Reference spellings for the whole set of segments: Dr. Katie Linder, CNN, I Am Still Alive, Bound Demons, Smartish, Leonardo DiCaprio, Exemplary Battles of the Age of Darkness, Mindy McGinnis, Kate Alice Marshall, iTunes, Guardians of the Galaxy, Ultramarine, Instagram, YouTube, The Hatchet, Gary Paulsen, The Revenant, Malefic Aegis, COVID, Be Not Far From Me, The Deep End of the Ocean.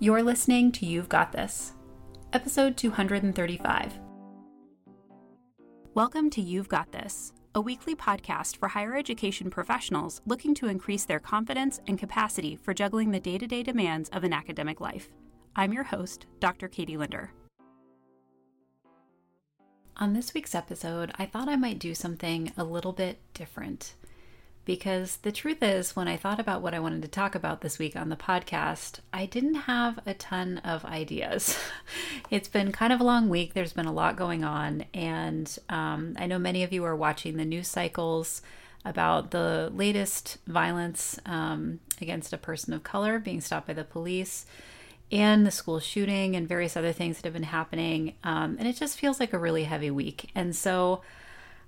You're listening to You've Got This, episode 235. Welcome to You've Got This, a weekly podcast for higher education professionals looking to increase their confidence and capacity for juggling the day-to-day demands of an academic life. I'm your host, Dr. Katie Linder. On this week's episode, I thought I might do something a little bit different. Because the truth is, when I thought about what I wanted to talk about this week on the podcast, I didn't have a ton of ideas. It's been kind of a long week. There's been a lot going on. And I know many of you are watching the news cycles about the latest violence against a person of color being stopped by the police and the school shooting and various other things that have been happening. And it just feels like a really heavy week. And so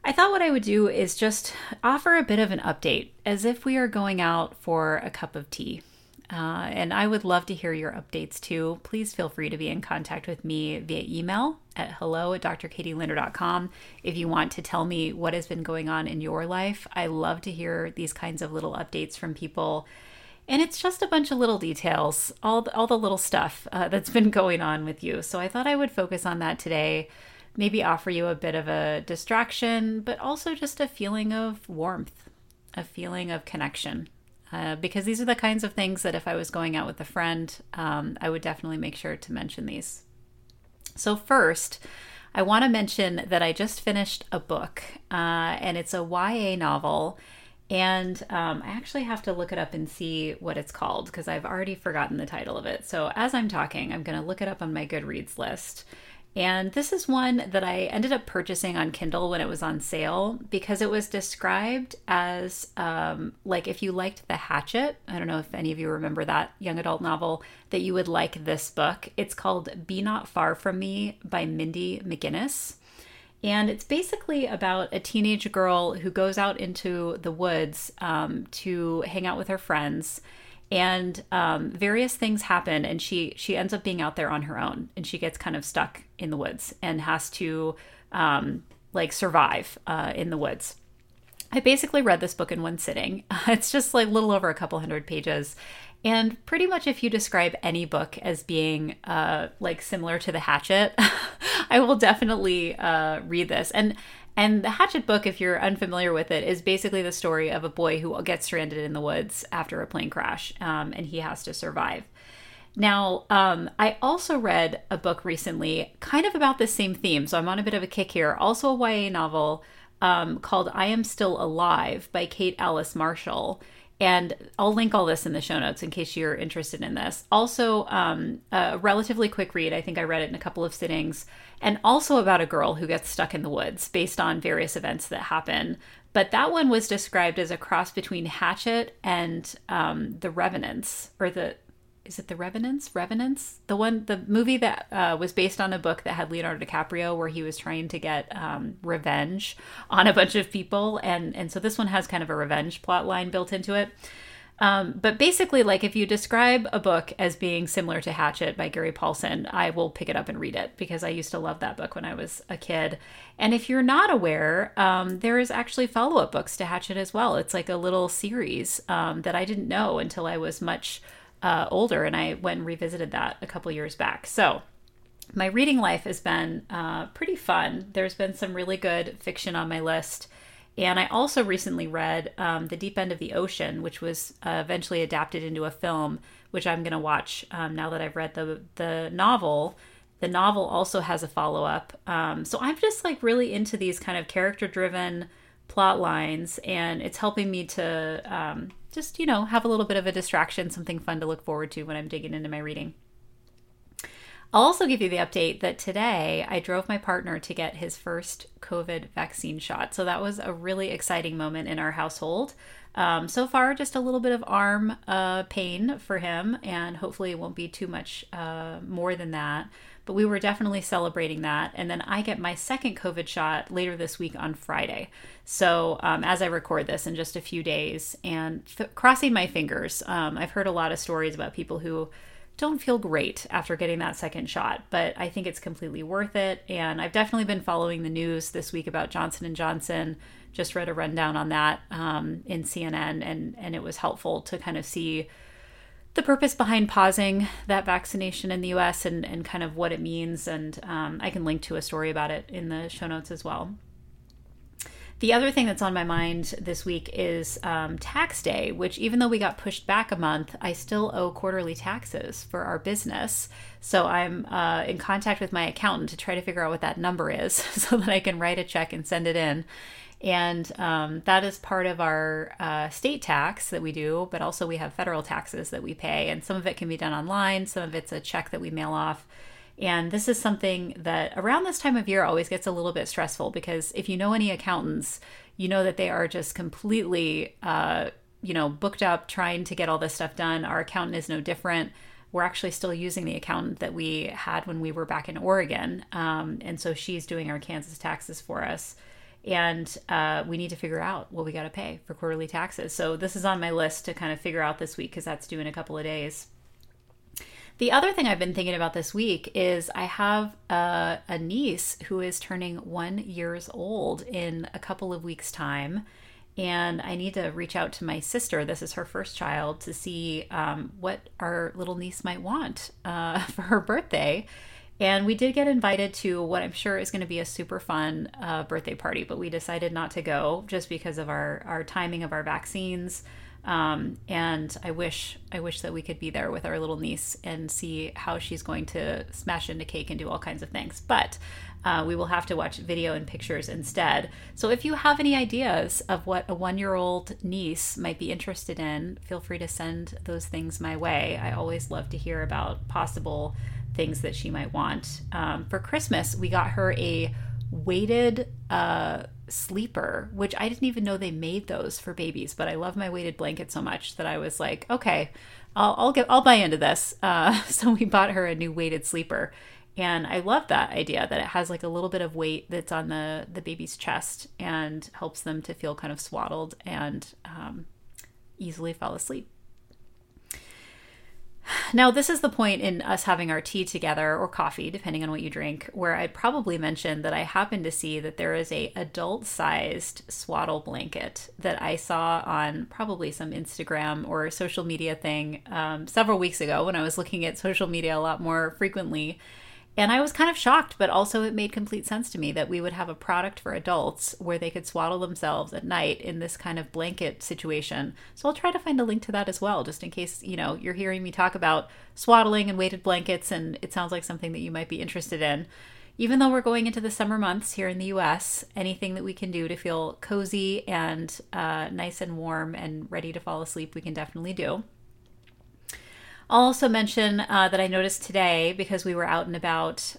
I thought what I would do is just offer a bit of an update, as if we are going out for a cup of tea. And I would love to hear your updates too. Please feel free to be in contact with me via email at hello@drkatielinder.com. If you want to tell me what has been going on in your life, I love to hear these kinds of little updates from people. And it's just a bunch of little details, all the little stuff that's been going on with you. So I thought I would focus on that today. Maybe offer you a bit of a distraction, but also just a feeling of warmth, a feeling of connection, because these are the kinds of things that if I was going out with a friend, I would definitely make sure to mention these. So first, I want to mention that I just finished a book, and it's a YA novel, and I actually have to look it up and see what it's called, because I've already forgotten the title of it. So as I'm talking, I'm going to look it up on my Goodreads list. And this is one that I ended up purchasing on Kindle when it was on sale, because it was described as like if you liked The Hatchet, I don't know if any of you remember that young adult novel, that you would like this book. It's called Be Not Far From Me by Mindy McGinnis. And it's basically about a teenage girl who goes out into the woods to hang out with her friends. And various things happen, and she ends up being out there on her own, and she gets kind of stuck in the woods and has to survive in the woods. I basically read this book in one sitting. It's just like a little over a couple hundred pages. And pretty much if you describe any book as being similar to The Hatchet, I will definitely read this. And The Hatchet book, if you're unfamiliar with it, is basically the story of a boy who gets stranded in the woods after a plane crash, and he has to survive. Now, I also read a book recently kind of about the same theme, so I'm on a bit of a kick here, also a YA novel called I Am Still Alive by Kate Alice Marshall. And I'll link all this in the show notes in case you're interested in this. Also, a relatively quick read. I think I read it in a couple of sittings. And also about a girl who gets stuck in the woods based on various events that happen. But that one was described as a cross between Hatchet and The Revenants. Or is it The Revenants? Revenants? The movie that was based on a book that had Leonardo DiCaprio, where he was trying to get revenge on a bunch of people. And so this one has kind of a revenge plot line built into it. But basically, if you describe a book as being similar to Hatchet by Gary Paulsen, I will pick it up and read it, because I used to love that book when I was a kid. And if you're not aware, there is actually follow-up books to Hatchet as well. It's like a little series that I didn't know until I was much older, and I went and revisited that a couple years back. So my reading life has been pretty fun. There's been some really good fiction on my list. And I also recently read The Deep End of the Ocean, which was eventually adapted into a film, which I'm going to watch now that I've read the novel. The novel also has a follow-up. So I'm just really into these kind of character-driven plot lines, and it's helping me to just, have a little bit of a distraction, something fun to look forward to when I'm digging into my reading. I'll also give you the update that today I drove my partner to get his first COVID vaccine shot. So that was a really exciting moment in our household. So far, just a little bit of arm pain for him, and hopefully it won't be too much more than that. But we were definitely celebrating that. And then I get my second COVID shot later this week on Friday. So as I record this in just a few days, and crossing my fingers, I've heard a lot of stories about people who don't feel great after getting that second shot, but I think it's completely worth it. And I've definitely been following the news this week about Johnson & Johnson. Just read a rundown on that in CNN, and it was helpful to kind of see the purpose behind pausing that vaccination in the U.S. and kind of what it means. And I can link to a story about it in the show notes as well. The other thing that's on my mind this week is tax day, which even though we got pushed back a month, I still owe quarterly taxes for our business. So I'm in contact with my accountant to try to figure out what that number is so that I can write a check and send it in. And that is part of our state tax that we do, but also we have federal taxes that we pay. And some of it can be done online. Some of it's a check that we mail off. And this is something that around this time of year always gets a little bit stressful, because if you know any accountants, you know that they are just completely, booked up trying to get all this stuff done. Our accountant is no different. We're actually still using the accountant that we had when we were back in Oregon. And so she's doing our Kansas taxes for us. And we need to figure out what we got to pay for quarterly taxes. So this is on my list to kind of figure out this week, because that's due in a couple of days. The other thing I've been thinking about this week is I have a niece who is turning 1 year old in a couple of weeks' time, and I need to reach out to my sister, this is her first child, to see what our little niece might want for her birthday. And we did get invited to what I'm sure is going to be a super fun birthday party, but we decided not to go just because of our timing of our vaccines. And I wish that we could be there with our little niece and see how she's going to smash into cake and do all kinds of things. But we will have to watch video and pictures instead. So if you have any ideas of what a 1-year-old niece might be interested in, feel free to send those things my way. I always love to hear about possible things that she might want. For Christmas, we got her a weighted sleeper, which I didn't even know they made those for babies, but I love my weighted blanket so much that I was like, okay, I'll buy into this. So we bought her a new weighted sleeper, and I love that idea that it has like a little bit of weight that's on the baby's chest and helps them to feel kind of swaddled and easily fall asleep. Now, this is the point in us having our tea together, or coffee, depending on what you drink, where I probably mentioned that I happened to see that there is a adult-sized swaddle blanket that I saw on probably some Instagram or social media thing several weeks ago when I was looking at social media a lot more frequently. And I was kind of shocked, but also it made complete sense to me that we would have a product for adults where they could swaddle themselves at night in this kind of blanket situation. So I'll try to find a link to that as well, just in case, you're hearing me talk about swaddling and weighted blankets, and it sounds like something that you might be interested in. Even though we're going into the summer months here in the U.S., anything that we can do to feel cozy and nice and warm and ready to fall asleep, we can definitely do. I'll also mention that I noticed today, because we were out and about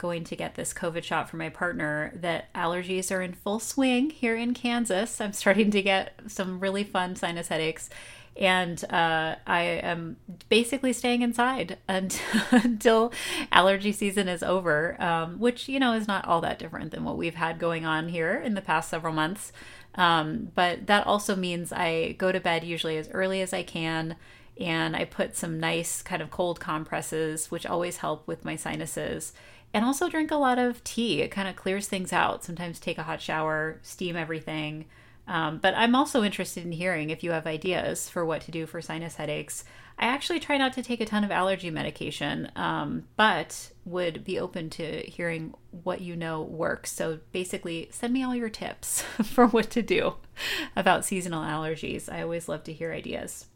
going to get this COVID shot for my partner, that allergies are in full swing here in Kansas. I'm starting to get some really fun sinus headaches, and I am basically staying inside until allergy season is over, which, is not all that different than what we've had going on here in the past several months. But that also means I go to bed usually as early as I can, and I put some nice kind of cold compresses, which always help with my sinuses, and also drink a lot of tea. It kind of clears things out. Sometimes take a hot shower, steam everything. But I'm also interested in hearing if you have ideas for what to do for sinus headaches. I actually try not to take a ton of allergy medication, but would be open to hearing what works. So basically, send me all your tips for what to do about seasonal allergies. I always love to hear ideas.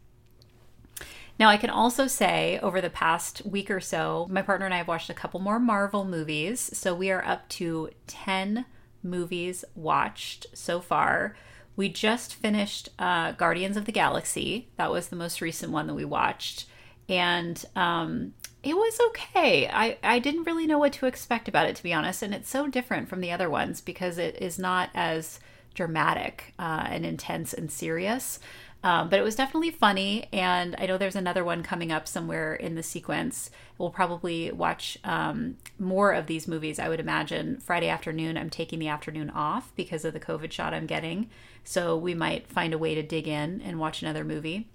Now, I can also say over the past week or so, my partner and I have watched a couple more Marvel movies. So we are up to 10 movies watched so far. We just finished Guardians of the Galaxy. That was the most recent one that we watched. And it was okay. I didn't really know what to expect about it, to be honest. And it's so different from the other ones because it is not as dramatic and intense and serious. But it was definitely funny, and I know there's another one coming up somewhere in the sequence. We'll probably watch more of these movies, I would imagine. Friday afternoon, I'm taking the afternoon off because of the COVID shot I'm getting, so we might find a way to dig in and watch another movie.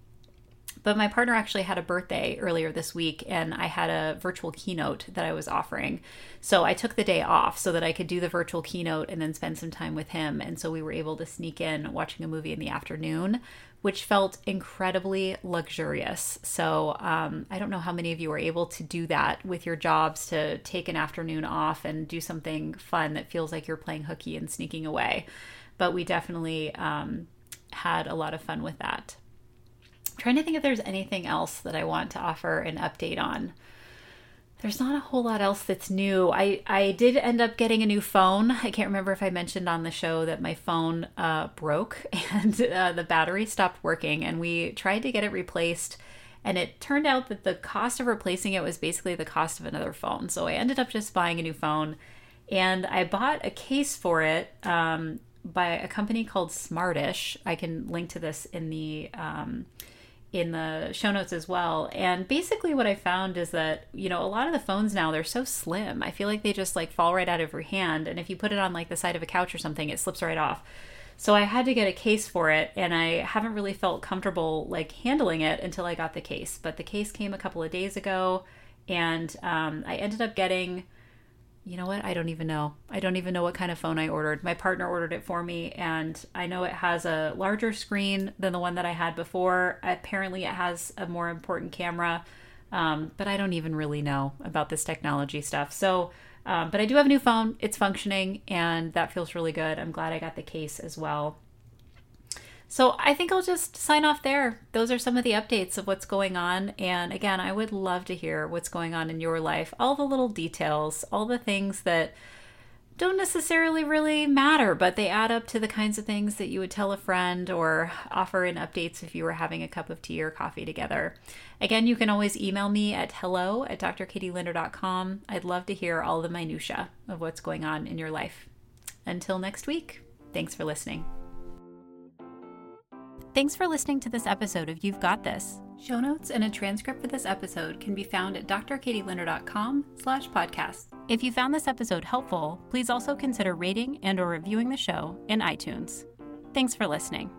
But my partner actually had a birthday earlier this week, and I had a virtual keynote that I was offering. So I took the day off so that I could do the virtual keynote and then spend some time with him. And so we were able to sneak in watching a movie in the afternoon, which felt incredibly luxurious. So I don't know how many of you are able to do that with your jobs, to take an afternoon off and do something fun that feels like you're playing hooky and sneaking away. But we definitely had a lot of fun with that. I'm trying to think if there's anything else that I want to offer an update on. There's not a whole lot else that's new. I did end up getting a new phone. I can't remember if I mentioned on the show that my phone broke and the battery stopped working, and we tried to get it replaced, and it turned out that the cost of replacing it was basically the cost of another phone. So I ended up just buying a new phone, and I bought a case for it by a company called Smartish. I can link to this in the show notes as well. And basically what I found is that, you know, a lot of the phones now, they're so slim. I feel like they just like fall right out of your hand. And if you put it on like the side of a couch or something, it slips right off. So I had to get a case for it, and I haven't really felt comfortable like handling it until I got the case. But the case came a couple of days ago, and I ended up getting, you know what? I don't even know. I don't even know what kind of phone I ordered. My partner ordered it for me, and I know it has a larger screen than the one that I had before. Apparently it has a more important camera, but I don't even really know about this technology stuff. So, but I do have a new phone. It's functioning, and that feels really good. I'm glad I got the case as well. So I think I'll just sign off there. Those are some of the updates of what's going on. And again, I would love to hear what's going on in your life. All the little details, all the things that don't necessarily really matter, but they add up to the kinds of things that you would tell a friend or offer in updates if you were having a cup of tea or coffee together. Again, you can always email me at hello@drkatielinder.com. I'd love to hear all the minutia of what's going on in your life. Until next week, thanks for listening. Thanks for listening to this episode of You've Got This. Show notes and a transcript for this episode can be found at drkatielinder.com/podcast. If you found this episode helpful, please also consider rating and/or reviewing the show in iTunes. Thanks for listening.